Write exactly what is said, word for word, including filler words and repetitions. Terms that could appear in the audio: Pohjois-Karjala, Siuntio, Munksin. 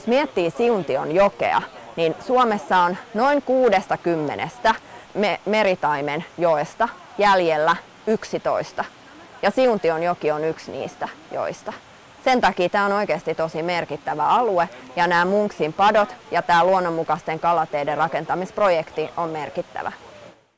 Jos miettii Siuntion jokea, niin Suomessa on noin kuudestakymmenestä meritaimen joesta jäljellä yksitoista. Ja Siuntion joki on yksi niistä joista. Sen takia tämä on oikeasti tosi merkittävä alue ja nämä Munksin padot ja tämä luonnonmukaisten kalateiden rakentamisprojekti on merkittävä.